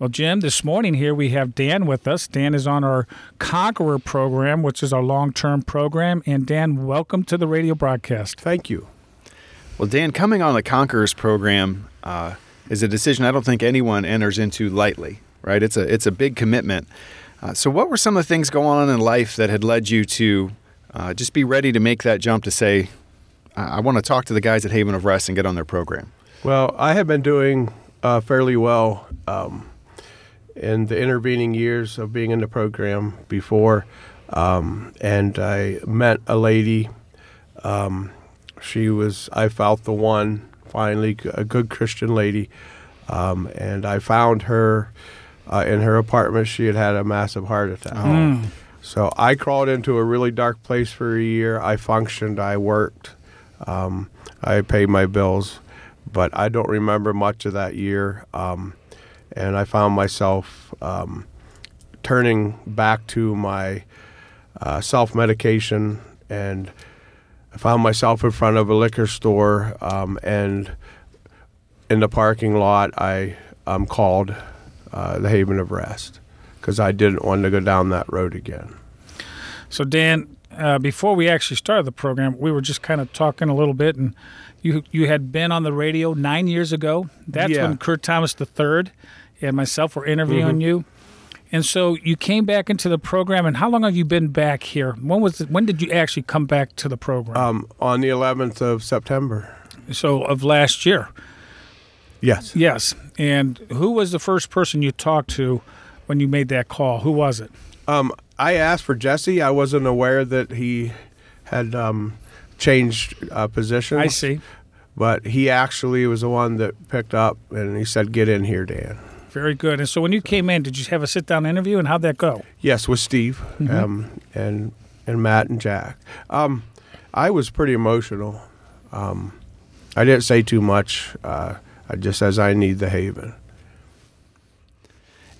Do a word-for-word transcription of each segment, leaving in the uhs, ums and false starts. Well, Jim, this morning here we have Dan with us. Dan is on our Conqueror program, which is our long-term program. And Dan, welcome to the radio broadcast. Thank you. Well, Dan, coming on the Conquerors program uh, is a decision I don't think anyone enters into lightly, right? It's a it's a big commitment. Uh, so what were some of the things going on in life that had led you to uh, just be ready to make that jump to say, I, I want to talk to the guys at Haven of Rest and get on their program? Well, I have been doing uh, fairly well Um in the intervening years of being in the program before. Um, and I met a lady. Um, she was, I felt the one, finally, a good Christian lady. Um, and I found her uh, in her apartment. She had had a massive heart attack. Mm. So I crawled into a really dark place for a year. I functioned, I worked, um, I paid my bills, but I don't remember much of that year. Um, And I found myself um, turning back to my uh, self-medication, and I found myself in front of a liquor store, um, and in the parking lot, I um, called uh, the Haven of Rest because I didn't want to go down that road again. So, Dan, uh, before we actually started the program, we were just kind of talking a little bit, and you you had been on the radio nine years ago. That's yeah. when Kurt Thomas the third and myself were interviewing mm-hmm. you. And so you came back into the program, and how long have you been back here? When was it, when did you actually come back to the program? Um, on the eleventh of September. So of last year. Yes. Yes. And who was the first person you talked to when you made that call? Who was it? Um, I asked for Jesse. I wasn't aware that he had um, changed uh, positions. I see. But he actually was the one that picked up, and he said, "Get in here, Dan." Very good. And so when you came in, did you have a sit-down interview, and how'd that go? Yes, with Steve mm-hmm. um, and and Matt and Jack. Um, I was pretty emotional. Um, I didn't say too much. Uh, I just says, "I need the Haven."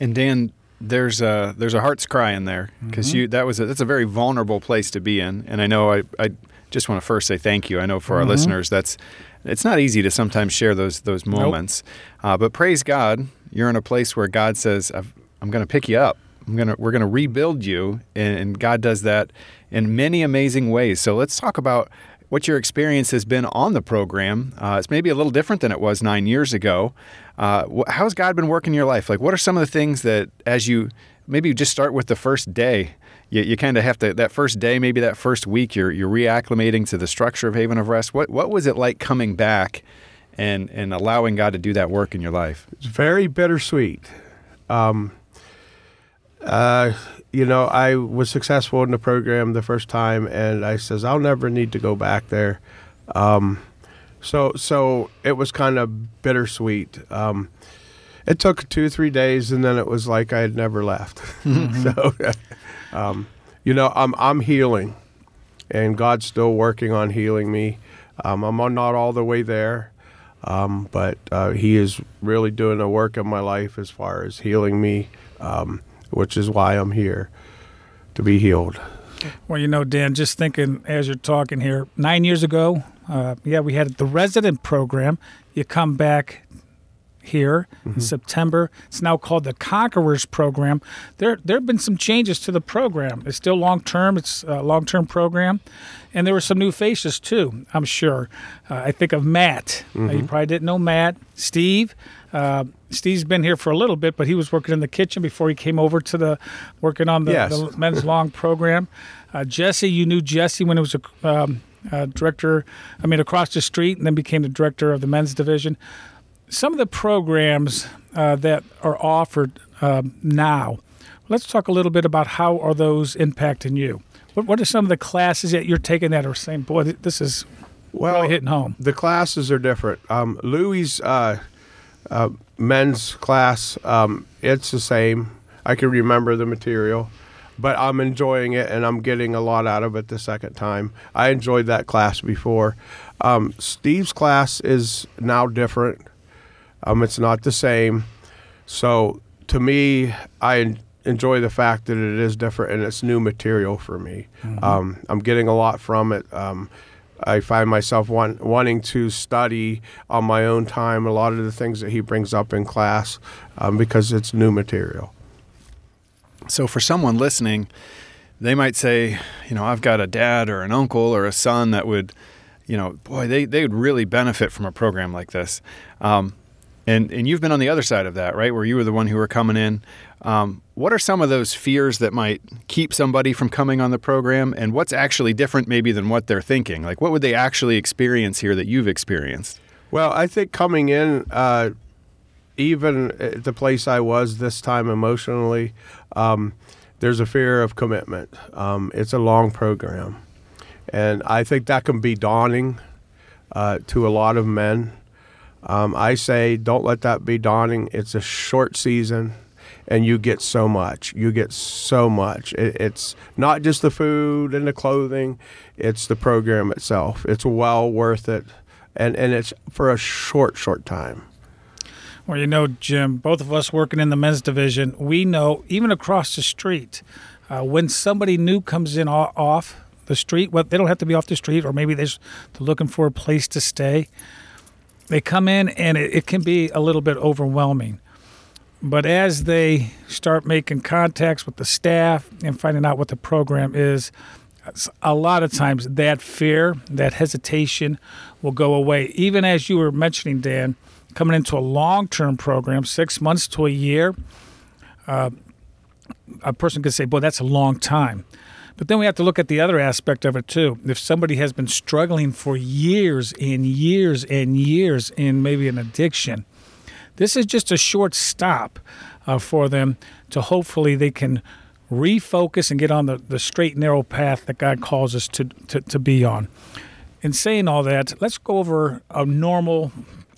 And Dan, there's a there's a heart's cry in there because mm-hmm. you that was a, that's a very vulnerable place to be in. And I know I I just want to first say thank you. I know for mm-hmm. our listeners, that's. It's not easy to sometimes share those those moments, nope. uh, but praise God, you're in a place where God says, I've, "I'm going to pick you up. I'm going to we're going to rebuild you," and, and God does that in many amazing ways. So let's talk about what your experience has been on the program. Uh, it's maybe a little different than it was nine years ago. Uh, wh- how's God been working in your life? Like, what are some of the things that, as you maybe you just start with the first day. You, you kind of have to, that first day, maybe that first week, you're you're reacclimating to the structure of Haven of Rest. What what was it like coming back and, and allowing God to do that work in your life? It's very bittersweet. Um, uh, you know, I was successful in the program the first time, and I says, I'll never need to go back there. Um, so, so it was kind of bittersweet. Um, it took two, three days, and then it was like I had never left. Mm-hmm. So... Um, you know, I'm I'm healing, and God's still working on healing me. Um, I'm not all the way there, um, but uh, He is really doing a work in my life as far as healing me, um, which is why I'm here, to be healed. Well, you know, Dan, just thinking as you're talking here, nine years ago, uh, yeah, we had the resident program. You come back here mm-hmm. in September. It's now called the Conquerors program. There there have been some changes to the program. It's still long-term. It's a long-term program. And there were some new faces, too, I'm sure. Uh, I think of Matt. Mm-hmm. Uh, you probably didn't know Matt. Steve. Uh, Steve's been here for a little bit, but he was working in the kitchen before he came over to the working on the, yes. the men's long program. Uh, Jesse, you knew Jesse when it was a um, uh, director, I mean, across the street, and then became the director of the men's division. Some of the programs uh, that are offered uh, now, let's talk a little bit about how are those impacting you. What, what are some of the classes that you're taking that are saying, boy, this is well, really hitting home? The classes are different. Um, Louis' uh, uh, men's class, um, it's the same. I can remember the material, but I'm enjoying it, and I'm getting a lot out of it the second time. I enjoyed that class before. Um, Steve's class is now different. Um, it's not the same. So to me, I enjoy the fact that it is different and it's new material for me. Mm-hmm. Um, I'm getting a lot from it. Um, I find myself want, wanting to study on my own time a lot of the things that he brings up in class um, because it's new material. So for someone listening, they might say, you know, I've got a dad or an uncle or a son that would, you know, boy, they, they would really benefit from a program like this. Um, and, and you've been on the other side of that, right, where you were the one who were coming in. Um, what are some of those fears that might keep somebody from coming on the program, and what's actually different maybe than what they're thinking? Like, what would they actually experience here that you've experienced? Well, I think coming in, uh, even at the place I was this time emotionally, um, there's a fear of commitment. Um, it's a long program. And I think that can be daunting uh, to a lot of men. Um, I say, don't let that be daunting. It's a short season, and you get so much. You get so much. It, it's not just the food and the clothing. It's the program itself. It's well worth it. And, and it's for a short, short time. Well, you know, Jim, both of us working in the men's division, we know even across the street, uh, when somebody new comes in off the street, well, they don't have to be off the street, or maybe they're looking for a place to stay. They come in, and it, it can be a little bit overwhelming. But as they start making contacts with the staff and finding out what the program is, a lot of times that fear, that hesitation will go away. Even as you were mentioning, Dan, coming into a long-term program, six months to a year, uh, a person could say, boy, that's a long time. But then we have to look at the other aspect of it, too. If somebody has been struggling for years and years and years in maybe an addiction, this is just a short stop uh, for them to hopefully they can refocus and get on the, the straight, narrow path that God calls us to, to, to be on. In saying all that, let's go over a normal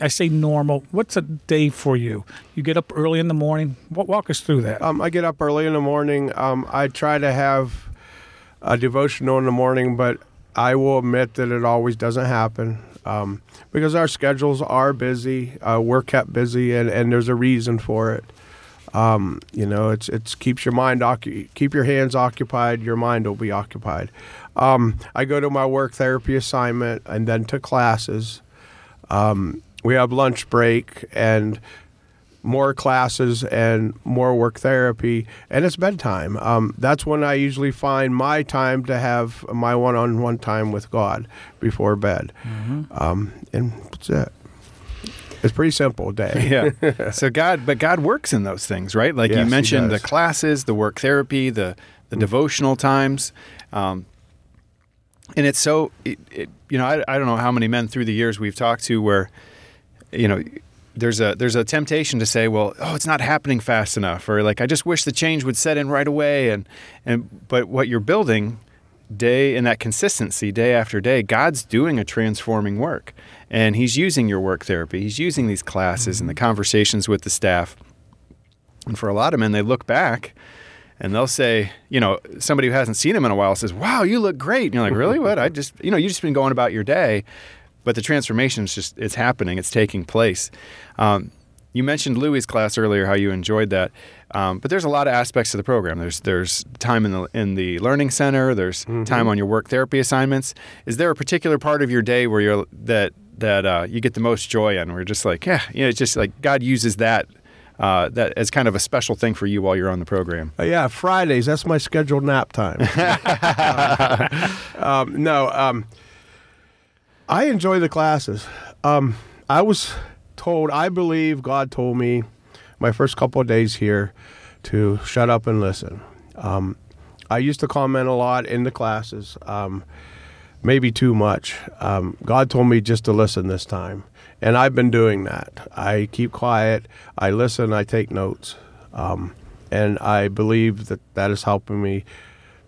I say normal. What's a day for you? You get up early in the morning. Walk us through that. Um, I get up early in the morning. Um, I try to have a devotional in the morning, but I will admit that it always doesn't happen um, because our schedules are busy. Uh, we're kept busy, and, and there's a reason for it. Um, you know, it's it's keeps your mind occupied, keep your hands occupied. Your mind will be occupied. Um, I go to my work therapy assignment and then to classes. Um, We have lunch break and more classes and more work therapy, and it's bedtime. Um, that's when I usually find my time to have my one-on-one time with God before bed. Mm-hmm. Um, and that's it. It's a pretty simple day. Yeah. So God, but God works in those things, right? Like yes, you mentioned the classes, the work therapy, the, the mm-hmm. devotional times. Um, and it's so, it, it, you know, I, I don't know how many men through the years we've talked to where, you know, there's a there's a temptation to say, well, oh, it's not happening fast enough, or like I just wish the change would set in right away. And and but what you're building day and that consistency day after day, God's doing a transforming work, and He's using your work therapy, He's using these classes mm-hmm. and the conversations with the staff. And for a lot of men, they look back and they'll say, you know, somebody who hasn't seen him in a while says, "Wow, you look great," and you're like, "Really? What? I just you know you just been going about your day." But the transformation is just, it's happening, it's taking place. Um, you mentioned Louie's class earlier, how you enjoyed that. Um, but there's a lot of aspects to the program. There's there's time in the in the learning center. There's mm-hmm. time on your work therapy assignments. Is there a particular part of your day where you're that that uh, you get the most joy in? We're just like, yeah, you know, it's just like God uses that uh, that as kind of a special thing for you while you're on the program. Uh, yeah, Fridays. That's my scheduled nap time. uh, um, no. Um, I enjoy the classes. Um, I was told, I believe God told me my first couple of days here to shut up and listen. Um, I used to comment a lot in the classes, um, maybe too much. Um, God told me just to listen this time. And I've been doing that. I keep quiet. I listen. I take notes. Um, and I believe that that is helping me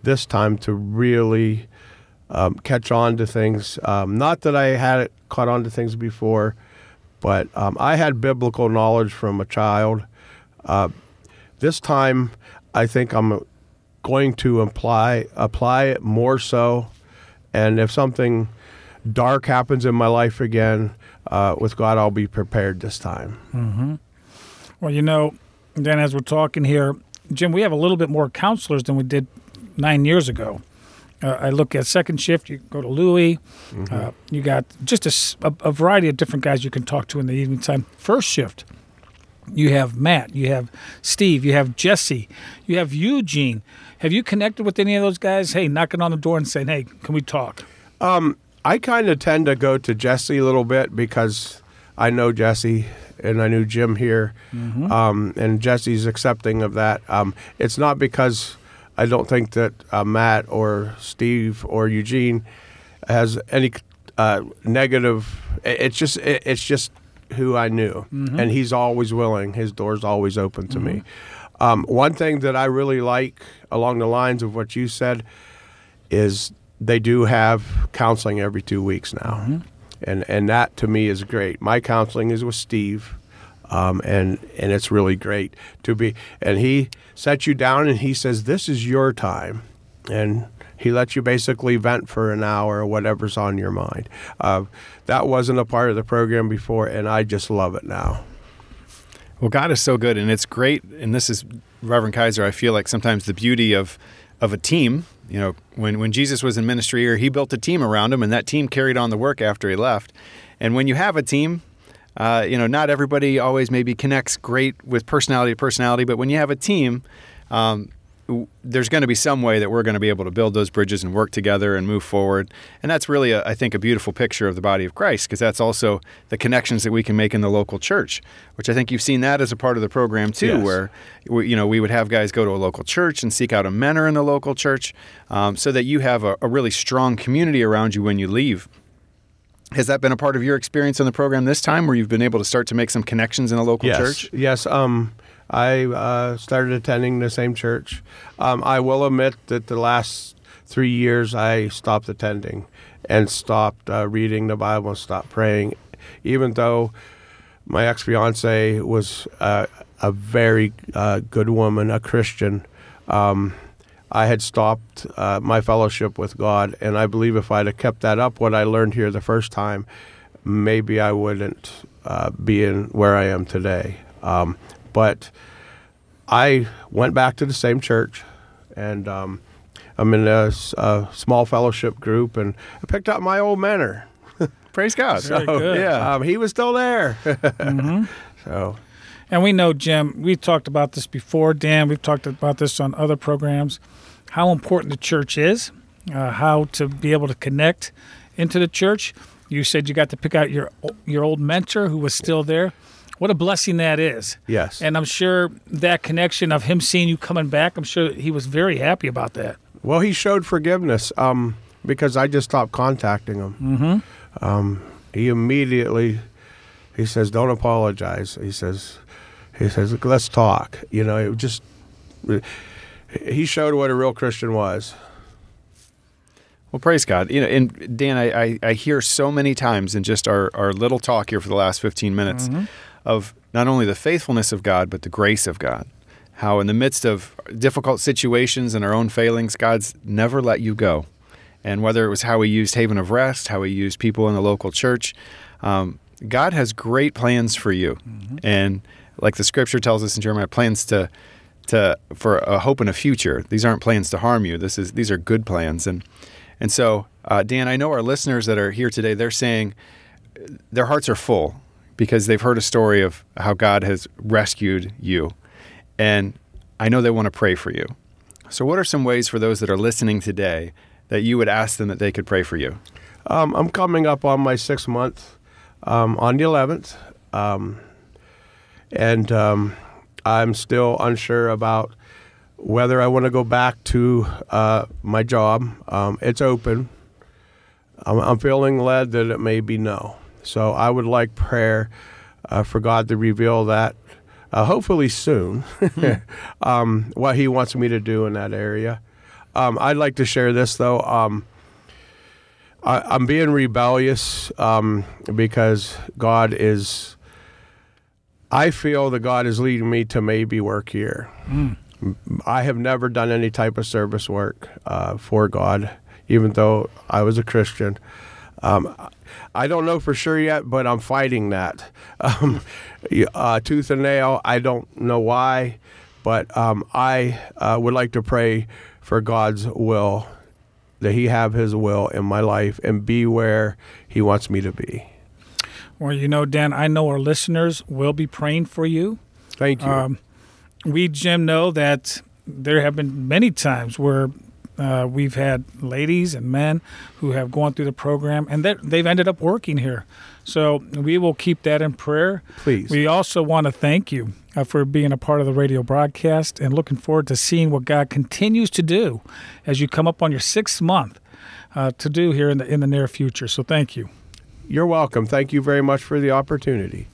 this time to really Um, catch on to things. Um, not that I had it caught on to things before, but um, I had biblical knowledge from a child. Uh, this time, I think I'm going to apply apply it more so. And if something dark happens in my life again, uh, with God, I'll be prepared this time. Mm-hmm. Well, you know, Dan, as we're talking here, Jim, we have a little bit more counselors than we did nine years ago. Uh, I look at second shift. You go to Louis. Mm-hmm. Uh, you got just a, a variety of different guys you can talk to in the evening time. First shift, you have Matt, you have Steve, you have Jesse, you have Eugene. Have you connected with any of those guys? Hey, knocking on the door and saying, hey, can we talk? Um, I kind of tend to go to Jesse a little bit because I know Jesse and I knew Jim here, mm-hmm. um, and Jesse's accepting of that. Um, it's not because I don't think that uh, Matt or Steve or Eugene has any uh, negative. It's just it, it's just who I knew, mm-hmm. and he's always willing. His door's always open to mm-hmm. me. Um, one thing that I really like along the lines of what you said is they do have counseling every two weeks now, mm-hmm. and and that to me is great. My counseling is with Steve. Um, and, and it's really great to be, and he sets you down and he says, this is your time. And he lets you basically vent for an hour or whatever's on your mind. Uh, that wasn't a part of the program before, and I just love it now. Well, God is so good, and it's great. And this is, Reverend Kaiser, I feel like sometimes the beauty of, of a team, you know, when, when Jesus was in ministry here, he built a team around him, and that team carried on the work after he left. And when you have a team, Uh, you know, not everybody always maybe connects great with personality to personality, but when you have a team, um, w- there's going to be some way that we're going to be able to build those bridges and work together and move forward. And that's really, a, I think, a beautiful picture of the body of Christ, because that's also the connections that we can make in the local church, which I think you've seen that as a part of the program too, yes. where, we, you know, we would have guys go to a local church and seek out a mentor in the local church, um, so that you have a, a really strong community around you when you leave. Has that been a part of your experience on the program this time, where you've been able to start to make some connections in a local yes. church? Yes. Um, I uh, started attending the same church. Um, I will admit that the last three years I stopped attending and stopped uh, reading the Bible and stopped praying, even though my ex-fiance was uh, a very uh, good woman, a Christian. Um I had stopped uh, my fellowship with God, and I believe if I'd have kept that up, what I learned here the first time, maybe I wouldn't uh, be in where I am today. Um, but I went back to the same church, and um, I'm in a, a small fellowship group, and I picked up my old mentor. Praise God. So, good. Yeah, um, he was still there. mm-hmm. So. And we know, Jim, we've talked about this before. Dan, we've talked about this on other programs, how important the church is, uh, how to be able to connect into the church. You said you got to pick out your your old mentor who was still there. What a blessing that is. Yes. And I'm sure that connection of him seeing you coming back, I'm sure he was very happy about that. Well, he showed forgiveness um, because I just stopped contacting him. Mm-hmm. Um, he immediately, he says, don't apologize. He says... He says, let's talk. You know, it just, he showed what a real Christian was. Well, praise God. You know, and Dan, I, I, I hear so many times in just our, our little talk here for the last fifteen minutes mm-hmm. of not only the faithfulness of God, but the grace of God. How in the midst of difficult situations and our own failings, God's never let you go. And whether it was how he used Haven of Rest, how he used people in the local church, um, God has great plans for you. Mm-hmm. And like the scripture tells us in Jeremiah, plans to, to for a hope and a future. These aren't plans to harm you. This is these are good plans. And and so, uh, Dan, I know our listeners that are here today, they're saying their hearts are full because they've heard a story of how God has rescued you. And I know they want to pray for you. So what are some ways for those that are listening today that you would ask them that they could pray for you? Um, I'm coming up on my sixth month um, on the eleventh. Um And um, I'm still unsure about whether I want to go back to uh, my job. Um, it's open. I'm, I'm feeling led that it may be no. So I would like prayer uh, for God to reveal that, uh, hopefully soon, um, what he wants me to do in that area. Um, I'd like to share this, though. Um, I, I'm being rebellious um, because God is... I feel that God is leading me to maybe work here. Mm. I have never done any type of service work uh, for God, even though I was a Christian. Um, I don't know for sure yet, but I'm fighting that. Um, uh, tooth and nail, I don't know why, but um, I uh, would like to pray for God's will that he have his will in my life and be where he wants me to be. Well, you know, Dan, I know our listeners will be praying for you. Thank you. Um, we, Jim, know that there have been many times where uh, we've had ladies and men who have gone through the program, and they've ended up working here. So we will keep that in prayer. Please. We also want to thank you uh, for being a part of the radio broadcast and looking forward to seeing what God continues to do as you come up on your sixth month uh, to do here in the in the near future. So thank you. You're welcome. Thank you very much for the opportunity.